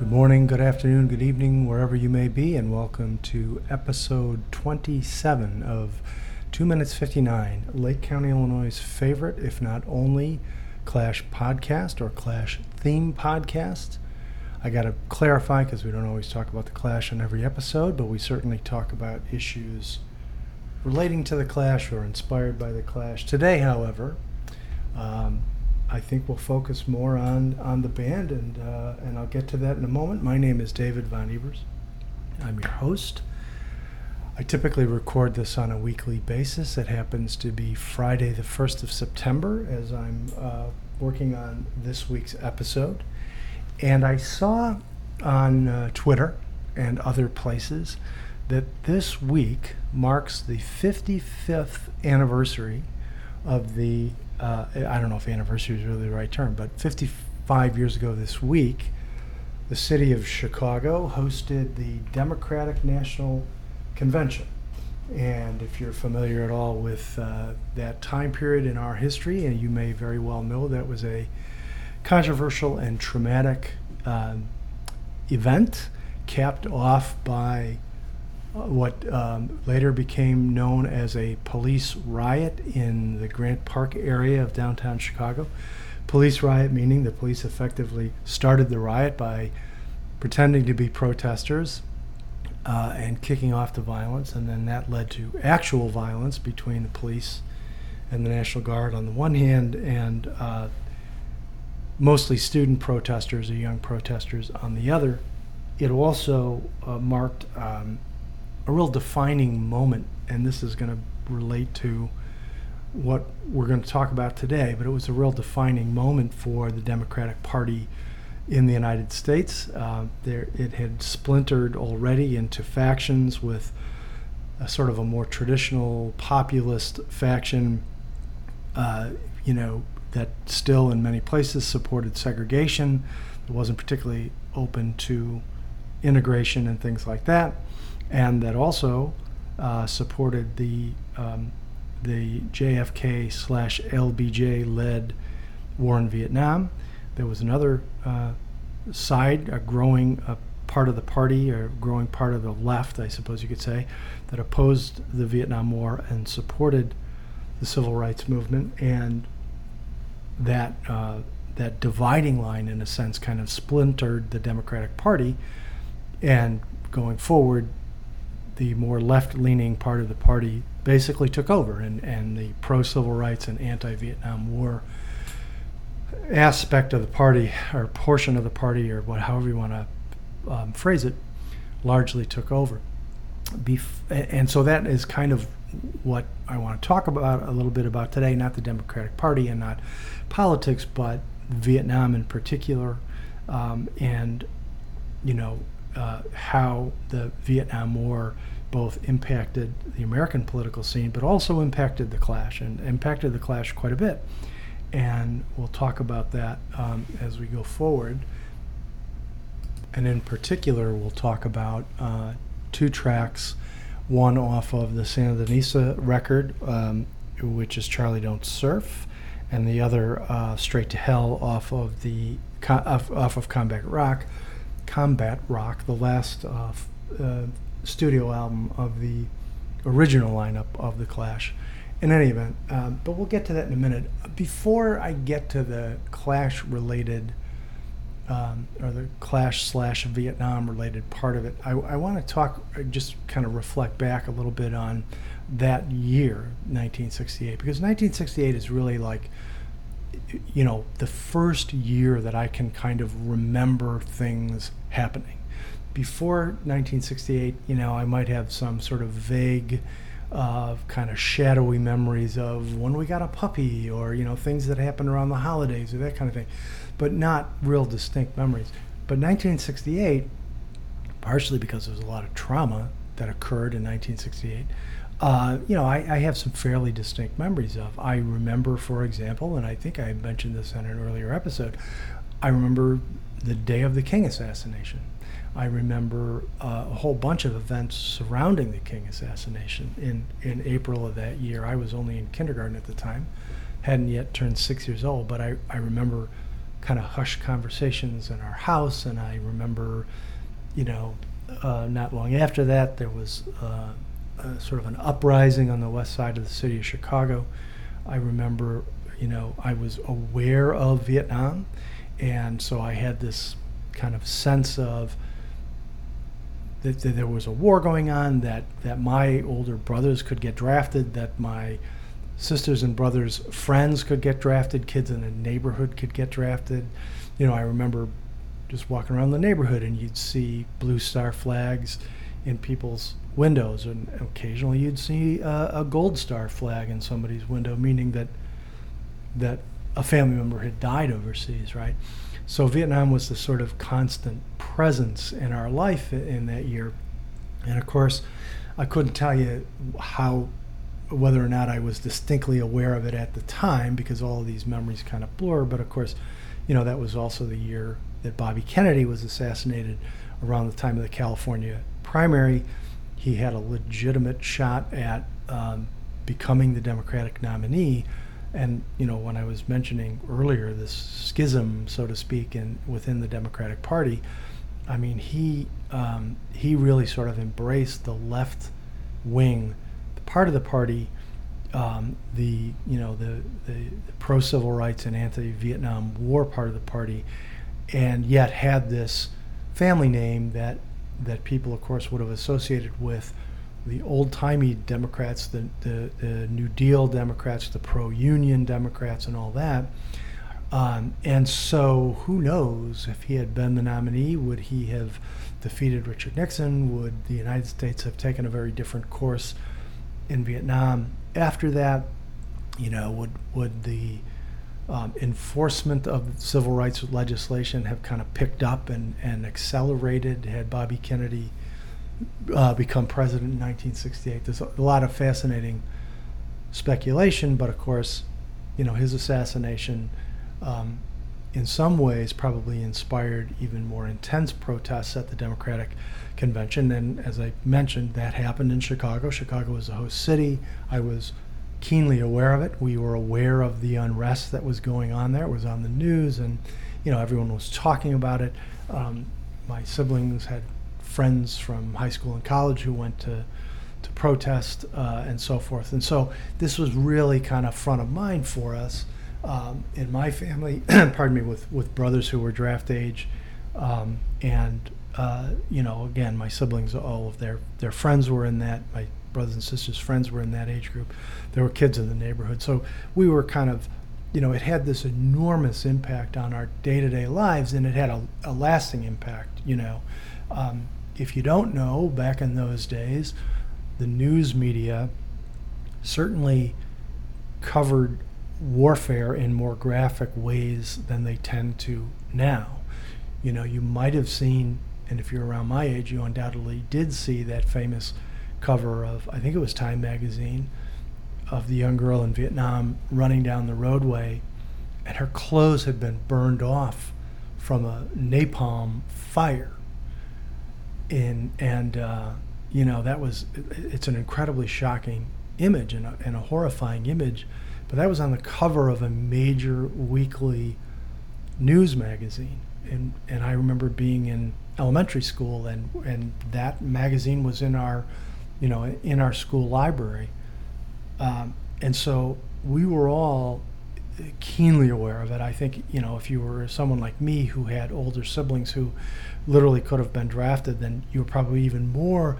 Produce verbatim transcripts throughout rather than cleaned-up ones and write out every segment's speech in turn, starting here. Good morning, good afternoon, good evening, wherever you may be, and welcome to episode twenty-seven of two minutes fifty-nine, Lake County, Illinois' favorite, if not only, Clash podcast or Clash theme podcast. I got to clarify because we don't always talk about the Clash on every episode, but we certainly talk about issues relating to the Clash or inspired by the Clash. Today, however, um, I think we'll focus more on, on the band, and uh, and I'll get to that in a moment. My name is David Von Ebers. I'm your host. I typically record this on a weekly basis. It happens to be Friday the first of September as I'm uh, working on this week's episode. And I saw on uh, Twitter and other places that this week marks the fifty-fifth anniversary of the Uh, I don't know if anniversary is really the right term, but fifty-five years ago this week, the city of Chicago hosted the Democratic National Convention. And if you're familiar at all with uh, that time period in our history, and you may very well know that was a controversial and traumatic um, event, capped off by what um, later became known as a police riot in the Grant Park area of downtown Chicago. Police riot meaning the police effectively started the riot by pretending to be protesters uh, and kicking off the violence, and then that led to actual violence between the police and the National Guard on the one hand and uh, mostly student protesters or young protesters on the other. It also uh, marked um, a real defining moment, and this is going to relate to what we're going to talk about today, but it was a real defining moment for the Democratic Party in the United States. Uh, there, it had splintered already into factions, with a sort of a more traditional populist faction, uh, you know, that still in many places supported segregation. It wasn't particularly open to integration and things like that. And that also uh, supported the um, the J F K slash L B J led war in Vietnam. There was another uh, side, a growing uh, part of the party, or growing part of the left, I suppose you could say, that opposed the Vietnam War and supported the civil rights movement. And that uh, that dividing line, in a sense, kind of splintered the Democratic Party. And going forward, the more left-leaning part of the party basically took over, and, and the pro-civil rights and anti-Vietnam War aspect of the party, or portion of the party, or what, however you want to um, phrase it, largely took over. Bef- and so that is kind of what I want to talk about a little bit about today, not the Democratic Party and not politics, but Vietnam in particular, um, and, you know, Uh, how the Vietnam War both impacted the American political scene, but also impacted the Clash, and impacted the Clash quite a bit. And we'll talk about that um, as we go forward. And in particular, we'll talk about uh, two tracks, one off of the Sandinista record, um, which is Charlie Don't Surf, and the other, uh, Straight to Hell, off of, the, off, off of Combat Rock. Combat Rock, the last uh, uh, studio album of the original lineup of the Clash. In any event, um, but we'll get to that in a minute. Before I get to the Clash-related um, or the Clash slash Vietnam-related part of it, I, I want to talk, just kind of reflect back a little bit on that year, nineteen sixty-eight, because nineteen sixty-eight is really like, you know, the first year that I can kind of remember things happening. Before nineteen sixty-eight, you know, I might have some sort of vague, uh, kind of shadowy memories of when we got a puppy, or, you know, things that happened around the holidays or that kind of thing, but not real distinct memories. But nineteen sixty-eight, partially because there was a lot of trauma that occurred in nineteen sixty-eight, Uh, you know, I, I have some fairly distinct memories of. I remember, for example, and I think I mentioned this in an earlier episode, I remember the day of the King assassination. I remember uh, a whole bunch of events surrounding the King assassination in, in April of that year. I was only in kindergarten at the time, hadn't yet turned six years old, but I, I remember kind of hushed conversations in our house. And I remember, you know, uh, not long after that, there was uh, a, sort of an uprising on the west side of the city of Chicago. I remember, you know, I was aware of Vietnam. And so I had this kind of sense of that, that there was a war going on, that, that my older brothers could get drafted, that my sisters and brothers' friends could get drafted, kids in the neighborhood could get drafted. You know, I remember just walking around the neighborhood and you'd see blue star flags in people's windows, and occasionally you'd see a, a gold star flag in somebody's window, meaning that that a family member had died overseas, right? So Vietnam was the sort of constant presence in our life in that year. And of course, I couldn't tell you how, whether or not I was distinctly aware of it at the time, because all of these memories kind of blur. But of course, you know, that was also the year that Bobby Kennedy was assassinated. Around the time of the California primary, he had a legitimate shot at um, becoming the Democratic nominee. And, you know, when I was mentioning earlier this schism, so to speak, in within the Democratic Party, I mean, he um, he really sort of embraced the left wing part of the party, um, the you know the, the pro civil rights and anti-Vietnam War part of the party, and yet had this family name that that people, of course, would have associated with the old-timey Democrats, the, the, the New Deal Democrats, the pro-union Democrats, and all that. Um, and so who knows, if he had been the nominee, would he have defeated Richard Nixon? Would the United States have taken a very different course in Vietnam after that? You know, would would the um, enforcement of civil rights legislation have kind of picked up and, and accelerated had Bobby Kennedy Uh, become president in nineteen sixty-eight. There's a lot of fascinating speculation, but of course, you know, his assassination um, in some ways probably inspired even more intense protests at the Democratic Convention. And as I mentioned, that happened in Chicago. Chicago was the host city. I was keenly aware of it. We were aware of the unrest that was going on there. It was on the news, and, you know, everyone was talking about it. Um, my siblings had friends from high school and college who went to to protest uh, and so forth. And so this was really kind of front of mind for us um, in my family, pardon me, with, with brothers who were draft age. Um, and, uh, you know, again, my siblings, all of their, their friends were in that. My brothers and sisters' friends were in that age group. There were kids in the neighborhood. So we were kind of, you know, it had this enormous impact on our day-to-day lives, and it had a, a lasting impact, you know. Um, If you don't know, back in those days, the news media certainly covered warfare in more graphic ways than they tend to now. You know, you might have seen, and if you're around my age, you undoubtedly did see that famous cover of, I think it was Time magazine, of the young girl in Vietnam running down the roadway, and her clothes had been burned off from a napalm fire. In, and, uh, you know, that was, it's an incredibly shocking image and a, and a horrifying image, but that was on the cover of a major weekly news magazine. And and I remember being in elementary school, and, and that magazine was in our, you know, in our school library. Um, and so we were all keenly aware of it. I think, you know, if you were someone like me who had older siblings who literally could have been drafted, then you were probably even more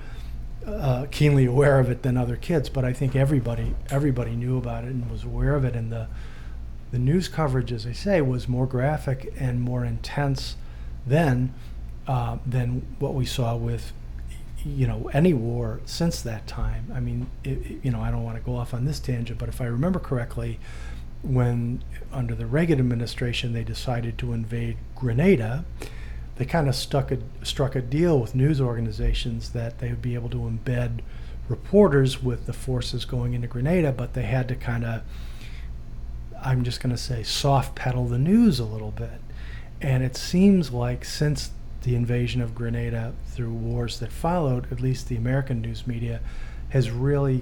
uh, keenly aware of it than other kids. But I think everybody everybody knew about it and was aware of it. And the the news coverage, as I say, was more graphic and more intense then uh, than what we saw with, you know, any war since that time. I mean, it, you know, I don't want to go off on this tangent, but if I remember correctly, when under the Reagan administration they decided to invade Grenada, they kind of stuck a, struck a deal with news organizations that they would be able to embed reporters with the forces going into Grenada, but they had to kind of, I'm just going to say, soft pedal the news a little bit. And it seems like since the invasion of Grenada through wars that followed, at least the American news media has really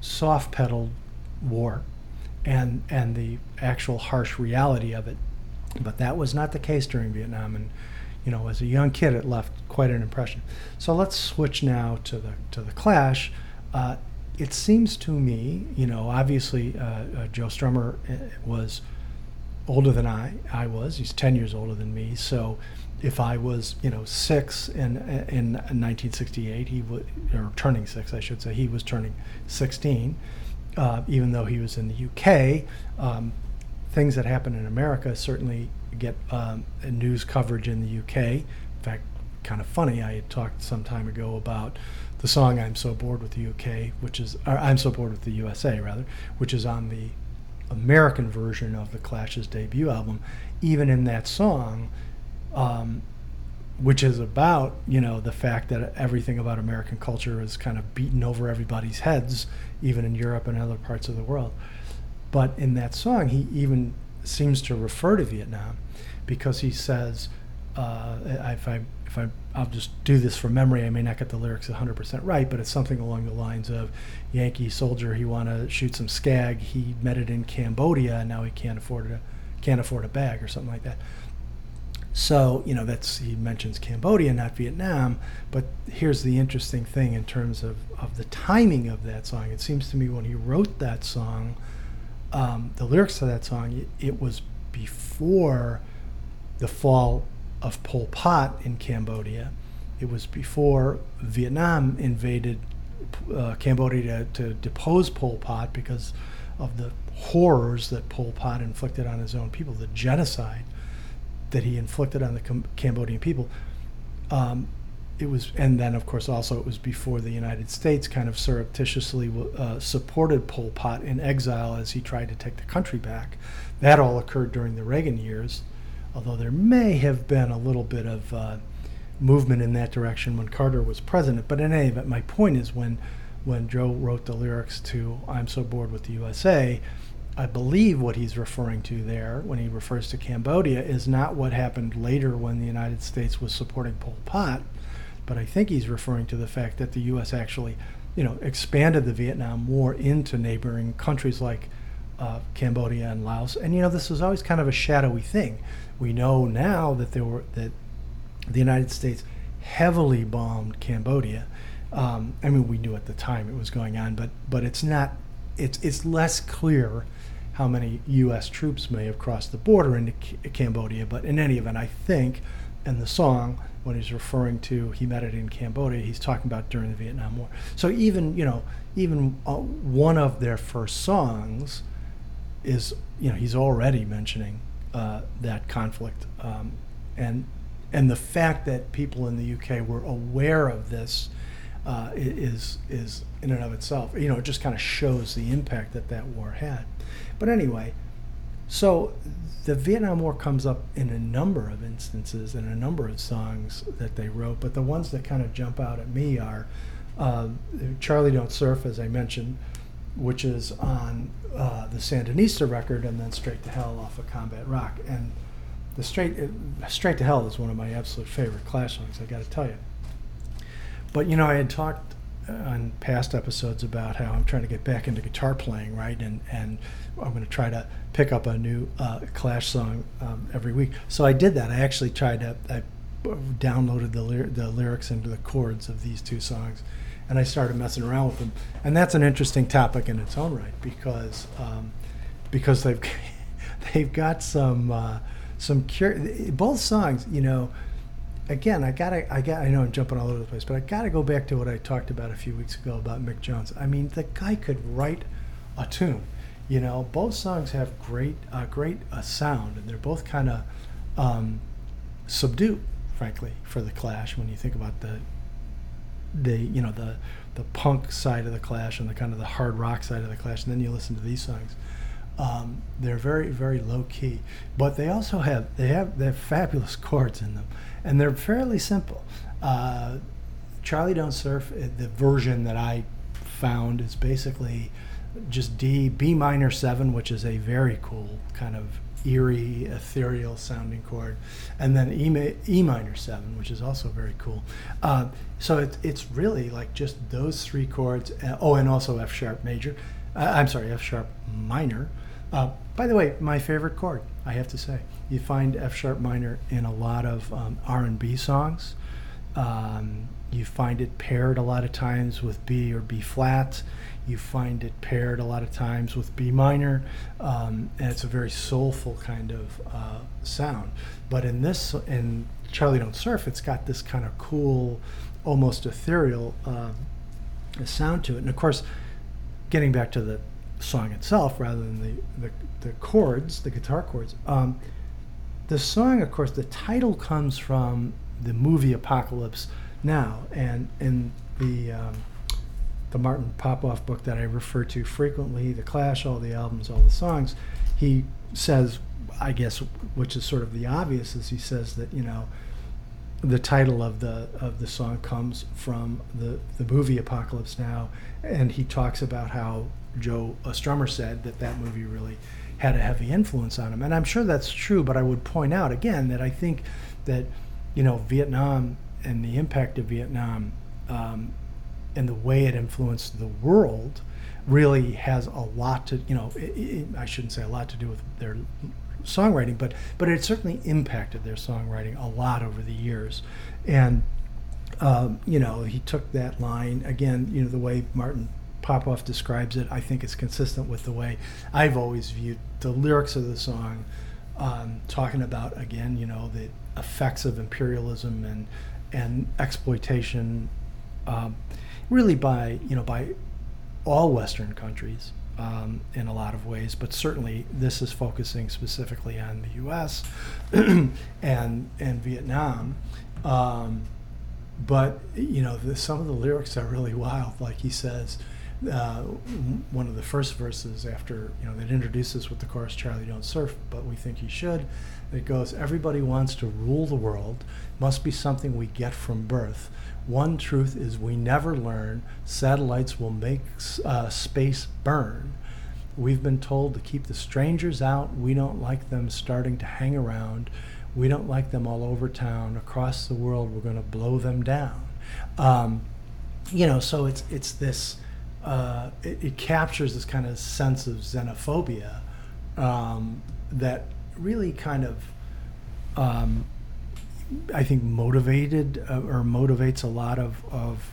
soft pedaled war. And and the actual harsh reality of it. But that was not the case during Vietnam, and you know, as a young kid, it left quite an impression. So let's switch now to the to the Clash. Uh, it seems to me, you know, obviously uh, uh, Joe Strummer was older than I I was. He's ten years older than me. So if I was, you know, six in in nineteen sixty-eight, he was or turning six, I should say. He was turning sixteen, uh, even though he was in the U K. Um, things that happen in America certainly get um, news coverage in the U K. In fact, kind of funny, I had talked some time ago about the song I'm So Bored With the U K, which is, or I'm So Bored With the U S A, rather, which is on the American version of the Clash's debut album. Even in that song, um, which is about, you know, the fact that everything about American culture is kind of beaten over everybody's heads, even in Europe and other parts of the world. But in that song, he even seems to refer to Vietnam, because he says, uh, if I, if I, I'll just do this from memory, I may not get the lyrics one hundred percent right, but it's something along the lines of, Yankee soldier, he want to shoot some skag, he met it in Cambodia, and now he can't afford a, can't afford a bag, or something like that. So, you know, that's, he mentions Cambodia, not Vietnam, but here's the interesting thing in terms of, of the timing of that song. It seems to me when he wrote that song, Um, the lyrics to that song, it, it was before the fall of Pol Pot in Cambodia. It was before Vietnam invaded uh, Cambodia to, to depose Pol Pot because of the horrors that Pol Pot inflicted on his own people, the genocide that he inflicted on the Com- Cambodian people. Um, it was, and then of course also it was before the United States kind of surreptitiously uh, supported Pol Pot in exile as he tried to take the country back. That all occurred during the Reagan years, although there may have been a little bit of uh, movement in that direction when Carter was president. But in any event, my point is when when Joe wrote the lyrics to I'm So Bored With the U S A, I believe what he's referring to there when he refers to Cambodia is not what happened later when the United States was supporting Pol Pot, but I think he's referring to the fact that the U S actually, you know, expanded the Vietnam War into neighboring countries like uh, Cambodia and Laos. And, you know, this was always kind of a shadowy thing. We know now that there were that the United States heavily bombed Cambodia. Um, I mean, we knew at the time it was going on, but but it's not it's it's less clear how many U S troops may have crossed the border into C- Cambodia. But in any event, I think, and the song, when he's referring to he met it in Cambodia, he's talking about during the Vietnam War. So even, you know, even uh, one of their first songs is, you know, he's already mentioning uh, that conflict. Um, and and the fact that people in the U K were aware of this uh, is, is in and of itself, you know, it just kind of shows the impact that that war had. But anyway, so the Vietnam War comes up in a number of instances and in a number of songs that they wrote, but the ones that kind of jump out at me are uh, Charlie Don't Surf, as I mentioned, which is on uh, the Sandinista record, and then Straight to Hell off of Combat Rock. And the Straight Straight to Hell is one of my absolute favorite Clash songs, I gotta tell you. But you know, I had talked on past episodes about how I'm trying to get back into guitar playing, right? And and I'm going to try to pick up a new uh, Clash song um, every week. So I did that. I actually tried to, I downloaded the, ly- the lyrics into the chords of these two songs, and I started messing around with them. And that's an interesting topic in its own right, because um, because they've they've got some uh, some cur- both songs, you know. Again, I gotta, I got, I know I'm jumping all over the place, but I gotta go back to what I talked about a few weeks ago about Mick Jones. I mean, the guy could write a tune. You know, both songs have great, uh, great uh, sound, and they're both kind of um, subdued, frankly, for the Clash. When you think about the, the, you know, the, the punk side of the Clash and the kind of the hard rock side of the Clash, and then you listen to these songs. Um, they're very, very low key, but they also have they have they have fabulous chords in them, and they're fairly simple. Uh, Charlie Don't Surf, the version that I found, is basically just D B minor seven, which is a very cool kind of eerie, ethereal sounding chord, and then E, ma- E minor seven, which is also very cool. Uh, so it, it's really like just those three chords. Oh, and also F sharp major. Uh, I'm sorry, F sharp minor. Uh, by the way, my favorite chord, I have to say. You find F sharp minor in a lot of um, R and B songs. Um, you find it paired a lot of times with B or B flat. You find it paired a lot of times with B minor, um, and it's a very soulful kind of uh, sound. But in this, in Charlie Don't Surf, it's got this kind of cool, almost ethereal uh, sound to it. And of course, getting back to the song itself rather than the, the, the chords, the guitar chords, um, the song, of course, the title comes from the movie Apocalypse Now, and in the um, the Martin Popoff book that I refer to frequently, the Clash, all the albums, all the songs, he says, I guess, which is sort of the obvious, is he says that, you know, the title of the of the song comes from the, the movie Apocalypse Now, and he talks about how Joe Strummer said that that movie really had a heavy influence on him. And I'm sure that's true, but I would point out again that I think that, you know, Vietnam and the impact of Vietnam um, and the way it influenced the world really has a lot to, you know, it, it, I shouldn't say a lot to do with their songwriting, but but it certainly impacted their songwriting a lot over the years. And, um, you know, he took that line, again, you know, the way Martin Popoff describes it, I think it's consistent with the way I've always viewed the lyrics of the song, um, talking about, again, you know, the effects of imperialism and and exploitation, um, really by you know by all Western countries um, in a lot of ways, but certainly this is focusing specifically on the U S and and Vietnam. Um, but you know, the, some of the lyrics are really wild. Like he says, uh, one of the first verses after you know that introduces with the chorus, "Charlie Don't Surf, but we think you should." It goes, "Everybody wants to rule the world, must be something we get from birth. One truth is we never learn, satellites will make uh, space burn. We've been told to keep the strangers out, we don't like them starting to hang around, we don't like them all over town, across the world we're going to blow them down." Um, you know, so it's, it's this, uh, it, it captures this kind of sense of xenophobia um, that really kind of, um, I think, motivated uh, or motivates a lot of, of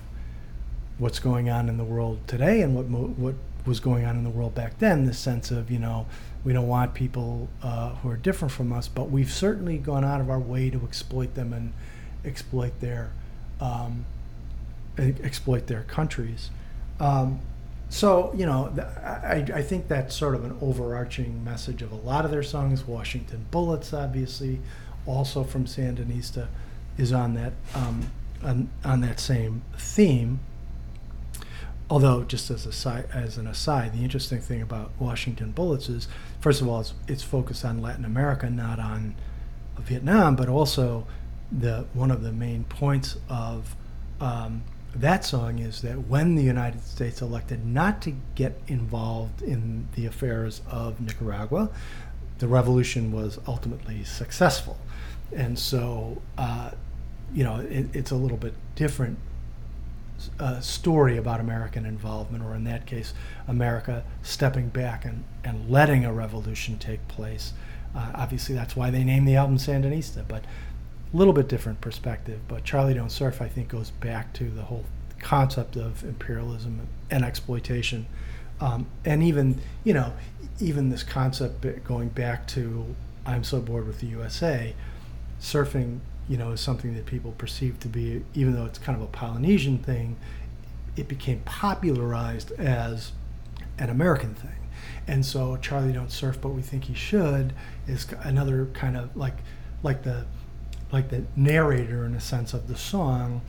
what's going on in the world today and what mo- what was going on in the world back then. This sense of, you know, we don't want people uh, who are different from us, but we've certainly gone out of our way to exploit them and exploit their um, exploit their countries. Um, So, you know, I, I think that's sort of an overarching message of a lot of their songs. Washington Bullets, obviously, also from Sandinista, is on that um, on, on that same theme. Although, just as a side, as an aside, the interesting thing about Washington Bullets is, first of all, it's, it's focused on Latin America, not on Vietnam, but also the one of the main points of um, that song is that when the United States elected not to get involved in the affairs of Nicaragua, the revolution was ultimately successful. And so, uh, you know, it, it's a little bit different uh, story about American involvement, or in that case, America stepping back and, and letting a revolution take place. Uh, obviously, that's why they named the album Sandinista, but little bit different perspective. But Charlie Don't Surf, I think, goes back to the whole concept of imperialism and exploitation, um, and even you know even this concept going back to I'm So Bored With the U S A. Surfing, you know, is something that people perceive to be, even though it's kind of a Polynesian thing, it became popularized as an American thing. And so Charlie Don't Surf, but we think he should, is another kind of like like the like the narrator, in a sense, of the song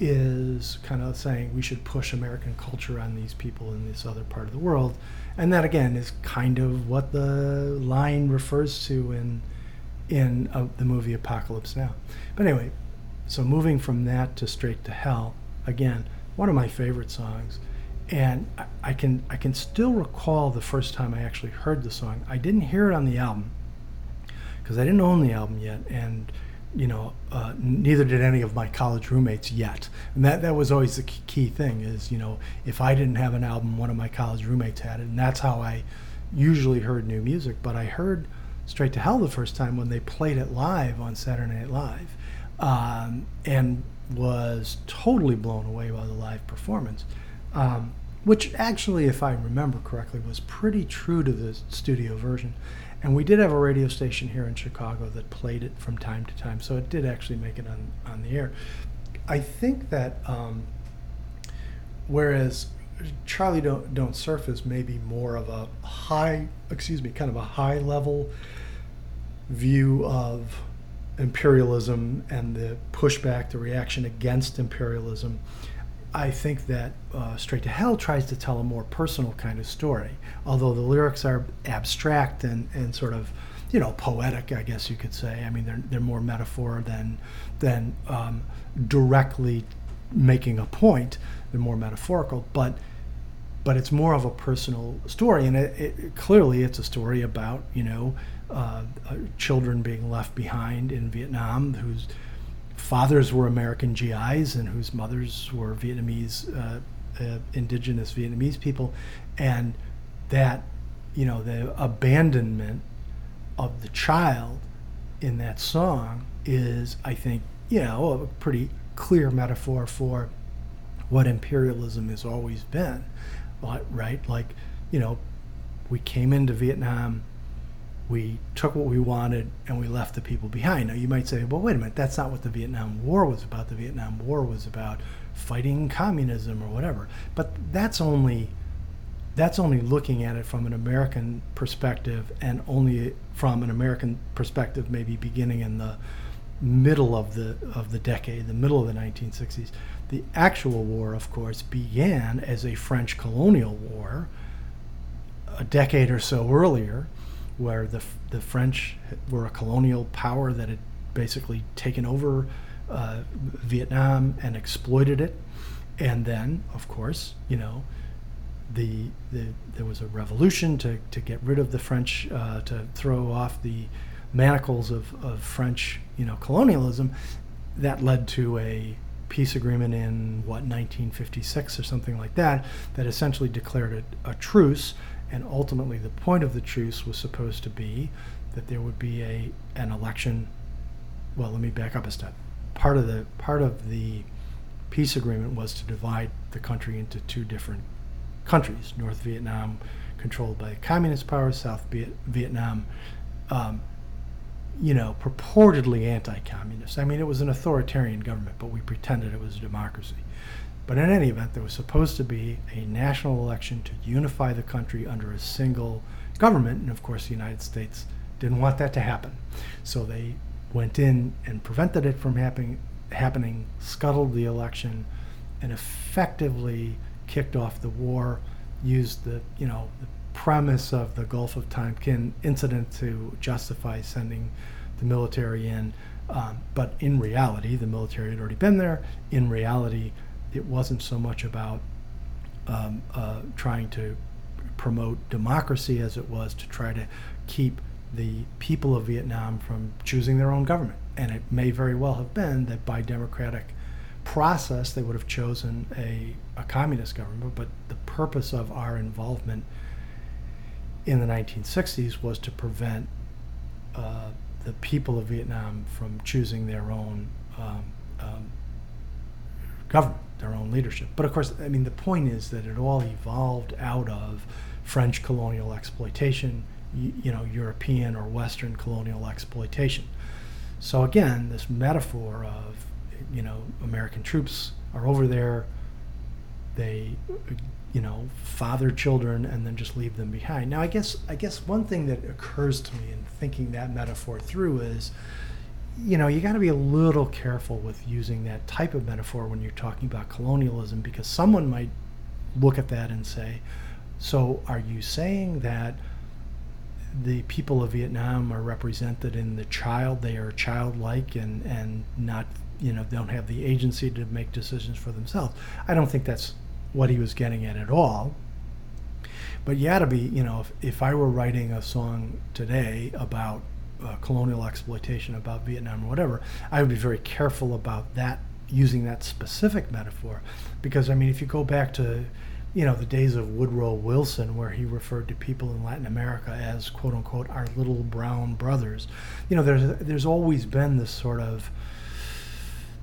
is kind of saying we should push American culture on these people in this other part of the world. And that, again, is kind of what the line refers to in in uh, the movie Apocalypse Now. But anyway, so moving from that to Straight to Hell, again, one of my favorite songs. And I, I can I can still recall the first time I actually heard the song. I didn't hear it on the album because I didn't own the album yet, and you know, uh, neither did any of my college roommates yet. And that, that was always the key thing is, you know, if I didn't have an album, one of my college roommates had it. And that's how I usually heard new music, but I heard Straight to Hell the first time when they played it live on Saturday Night Live, um, and was totally blown away by the live performance, um, which actually, if I remember correctly, was pretty true to the studio version. And we did have a radio station here in Chicago that played it from time to time, so it did actually make it on, on the air. I think that um, whereas Charlie Don't, Don't Surf is maybe more of a high, excuse me, kind of a high level view of imperialism and the pushback, the reaction against imperialism, I think that uh, Straight to Hell tries to tell a more personal kind of story, although the lyrics are abstract and, and sort of, you know, poetic, I guess you could say. I mean, they're they're more metaphor than than um, directly making a point. They're more metaphorical, but but it's more of a personal story, and it, it, clearly it's a story about, you know, uh, children being left behind in Vietnam who's fathers were American G Is and whose mothers were Vietnamese, uh, uh, indigenous Vietnamese people, and that, you know, the abandonment of the child in that song is, I think, you know, a pretty clear metaphor for what imperialism has always been, right? Like, you know, we came into Vietnam, we took what we wanted, and we left the people behind. Now, you might say, well, wait a minute, that's not what the Vietnam War was about. The Vietnam War was about fighting communism or whatever. But that's only that's only looking at it from an American perspective, and only from an American perspective maybe beginning in the middle of the of the decade, the middle of the nineteen sixties. The actual war, of course, began as a French colonial war a decade or so earlier, where the the French were a colonial power that had basically taken over uh, Vietnam and exploited it, and then, of course, you know, the the there was a revolution to, to get rid of the French, uh, to throw off the manacles of, of French, you know, colonialism. That led to a peace agreement in what nineteen fifty-six or something like that that essentially declared a, a truce. And ultimately, the point of the truce was supposed to be that there would be a an election. Well, let me back up a step. Part of the part of the peace agreement was to divide the country into two different countries: North Vietnam, controlled by the communist power; South Vietnam, um, you know, purportedly anti-communist. I mean, it was an authoritarian government, but we pretended it was a democracy. But in any event, there was supposed to be a national election to unify the country under a single government. And of course, the United States didn't want that to happen. So they went in and prevented it from happen- happening, scuttled the election, and effectively kicked off the war, used the, you know, the premise of the Gulf of Tonkin incident to justify sending the military in. Um, but in reality, the military had already been there. In reality, it wasn't so much about um, uh, trying to promote democracy as it was to try to keep the people of Vietnam from choosing their own government. And it may very well have been that by democratic process they would have chosen a, a communist government, but the purpose of our involvement in the nineteen sixties was to prevent uh, the people of Vietnam from choosing their own um, um, government, their own leadership. But of course, I mean, the point is that it all evolved out of French colonial exploitation, you, you know, European or Western colonial exploitation. So again, this metaphor of, you know, American troops are over there, they, you know, father children and then just leave them behind. Now, I guess, I guess one thing that occurs to me in thinking that metaphor through is, you know, you got to be a little careful with using that type of metaphor when you're talking about colonialism, because someone might look at that and say, so are you saying that the people of Vietnam are represented in the child, they are childlike and, and not, you know, don't have the agency to make decisions for themselves? I don't think that's what he was getting at at all. But you got to be, you know, if, if I were writing a song today about Uh, colonial exploitation, about Vietnam or whatever, I would be very careful about that, using that specific metaphor, because I mean, if you go back to you know, the days of Woodrow Wilson, where he referred to people in Latin America as, quote unquote, our little brown brothers. You know, there's there's always been this sort of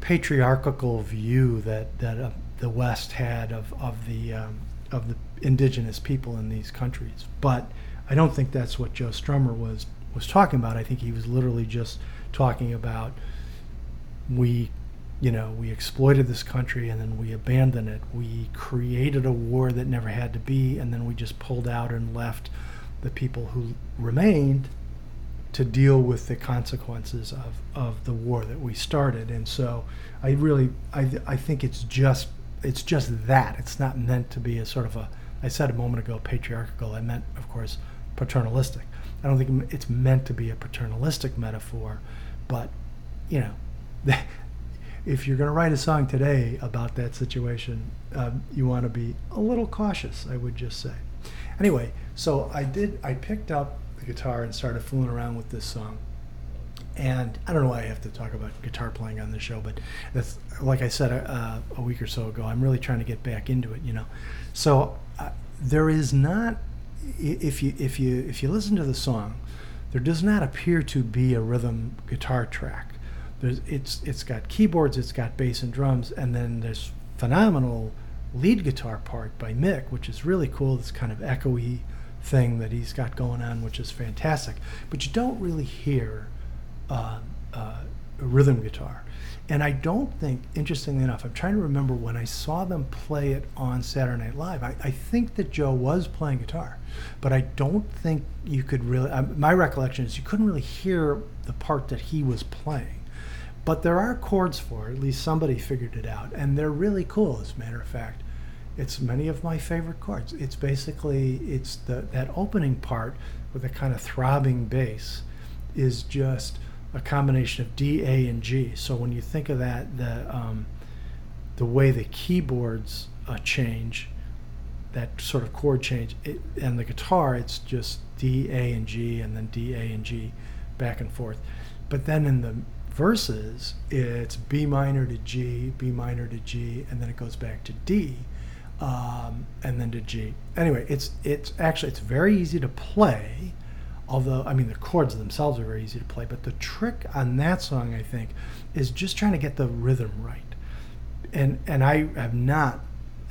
patriarchal view that that uh, the West had of of the um, of the indigenous people in these countries. But I don't think that's what Joe Strummer was was talking about. I think he was literally just talking about we. You know, we exploited this country and then we abandoned it. We created a war that never had to be, and then we just pulled out and left the people who remained to deal with the consequences of, of the war that we started. And so I really, I, I think it's just, it's just that. It's not meant to be a sort of a, I said a moment ago, patriarchal. I meant, of course, paternalistic. I don't think it's meant to be a paternalistic metaphor, but, you know, if you're going to write a song today about that situation, um, you want to be a little cautious, I would just say. Anyway, so I did. I picked up the guitar and started fooling around with this song. And I don't know why I have to talk about guitar playing on this show, but that's, like I said uh, a week or so ago, I'm really trying to get back into it, you know. So uh, there is not, if you if you if you listen to the song, there does not appear to be a rhythm guitar track. There's, it's it's got keyboards, it's got bass and drums, and then there's phenomenal lead guitar part by Mick, which is really cool. This kind of echoey thing that he's got going on, which is fantastic. But you don't really hear uh, uh, a rhythm guitar. And I don't think, interestingly enough, I'm trying to remember when I saw them play it on Saturday Night Live. I, I think that Joe was playing guitar, but I don't think you could really, uh, my recollection is you couldn't really hear the part that he was playing. But there are chords for it. At least somebody figured it out. And they're really cool, as a matter of fact. It's many of my favorite chords. It's basically, it's the that opening part with a kind of throbbing bass is just a combination of D, A, and G. So when you think of that, the, um, the way the keyboards uh, change, that sort of chord change, it, and the guitar, it's just D, A, and G, and then D, A, and G, back and forth. But then in the verses, it's B minor to G, B minor to G, and then it goes back to D, um, and then to G. Anyway, it's it's actually it's very easy to play, although I mean the chords themselves are very easy to play. But the trick on that song, I think, is just trying to get the rhythm right. And and I have not,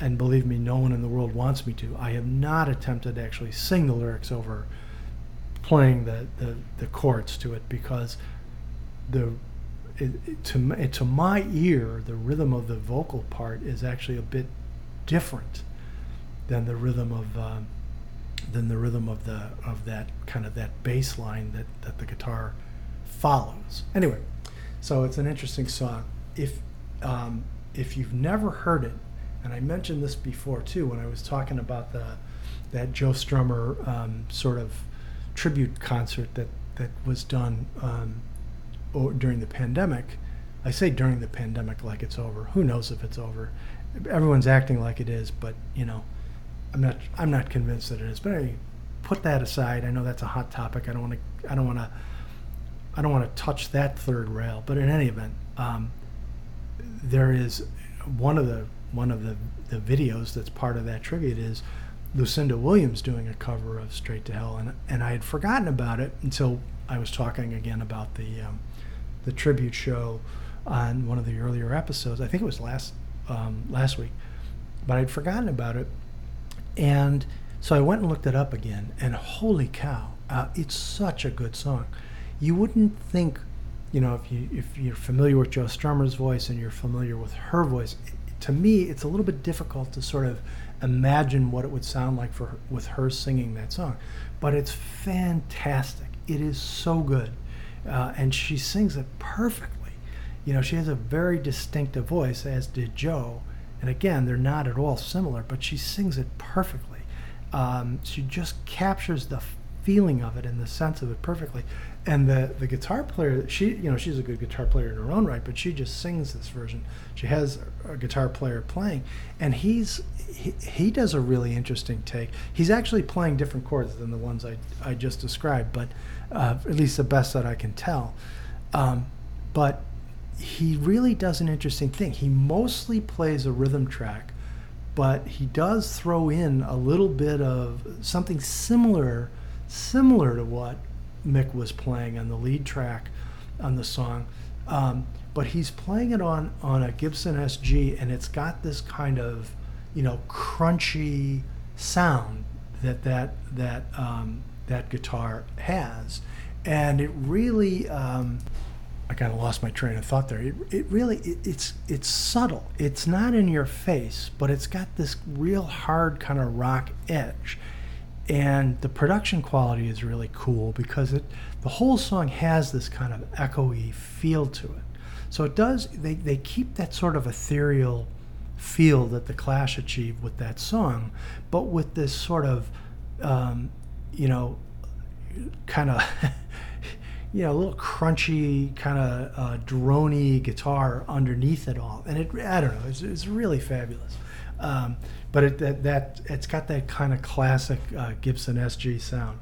and believe me, no one in the world wants me to. I have not attempted to actually sing the lyrics over playing the the, the chords to it, because the It, it, to, it, to my ear, the rhythm of the vocal part is actually a bit different than the rhythm of um, than the rhythm of the of that kind of that bass line that, that the guitar follows. Anyway, so it's an interesting song. If um, if you've never heard it, and I mentioned this before too when I was talking about the that Joe Strummer um, sort of tribute concert that that was done. Um, Or during the pandemic. I say during the pandemic like it's over. Who knows if it's over? Everyone's acting like it is, but you know, I'm not. I'm not convinced that it is. But anyway, put that aside. I know that's a hot topic. I don't want to. I don't want to. I don't want to touch that third rail. But in any event, um, there is one of the one of the, the videos that's part of that tribute is Lucinda Williams doing a cover of Straight to Hell, and and I had forgotten about it until I was talking again about the. Um, the tribute show on one of the earlier episodes. I think it was last um, last week, but I'd forgotten about it. And so I went and looked it up again, and holy cow, uh, it's such a good song. You wouldn't think, you know, if, you, if you're familiar with Joe Strummer's voice and you're familiar with her voice, it, to me, it's a little bit difficult to sort of imagine what it would sound like for her, with her singing that song. But it's fantastic. It is so good. Uh, and she sings it perfectly. You know, she has a very distinctive voice, as did Joe. And again, they're not at all similar, but she sings it perfectly. Um, she just captures the feeling of it and the sense of it perfectly. And the, the guitar player, she, you know, she's a good guitar player in her own right, but she just sings this version. She has a, a guitar player playing, and he's he, he does a really interesting take. He's actually playing different chords than the ones I, I just described, but uh, at least the best that I can tell. Um, but he really does an interesting thing. He mostly plays a rhythm track, but he does throw in a little bit of something similar, similar to what Mick was playing on the lead track on the song. Um, but he's playing it on, on a Gibson S G, and it's got this kind of, you know, crunchy sound that that that um, that guitar has, and it really um, I kind of lost my train of thought there. It it really it, it's it's subtle. It's not in your face, but it's got this real hard kind of rock edge, and the production quality is really cool because it the whole song has this kind of echoey feel to it. So it does they they keep that sort of ethereal feel that the Clash achieved with that song, but with this sort of, um, you know, kind of, you know, a little crunchy, kind of uh, droney guitar underneath it all, and it I don't know, it's, it's really fabulous. Um, but it that, that it's got that kind of classic uh, Gibson S G sound.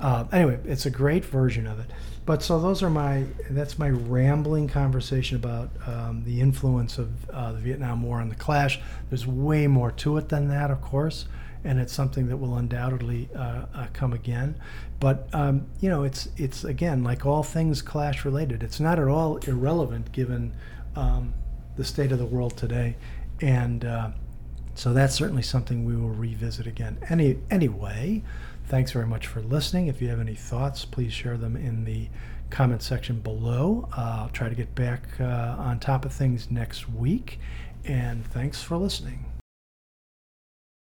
Uh, anyway, it's a great version of it. But so those are my, that's my rambling conversation about um, the influence of uh, the Vietnam War and the Clash. There's way more to it than that, of course, and it's something that will undoubtedly uh, uh, come again. But, um, you know, it's, it's again, like all things Clash related, it's not at all irrelevant given um, the state of the world today. And uh, so that's certainly something we will revisit again. Any, anyway... Thanks very much for listening. If you have any thoughts, please share them in the comment section below. Uh, I'll try to get back uh, on top of things next week. And thanks for listening.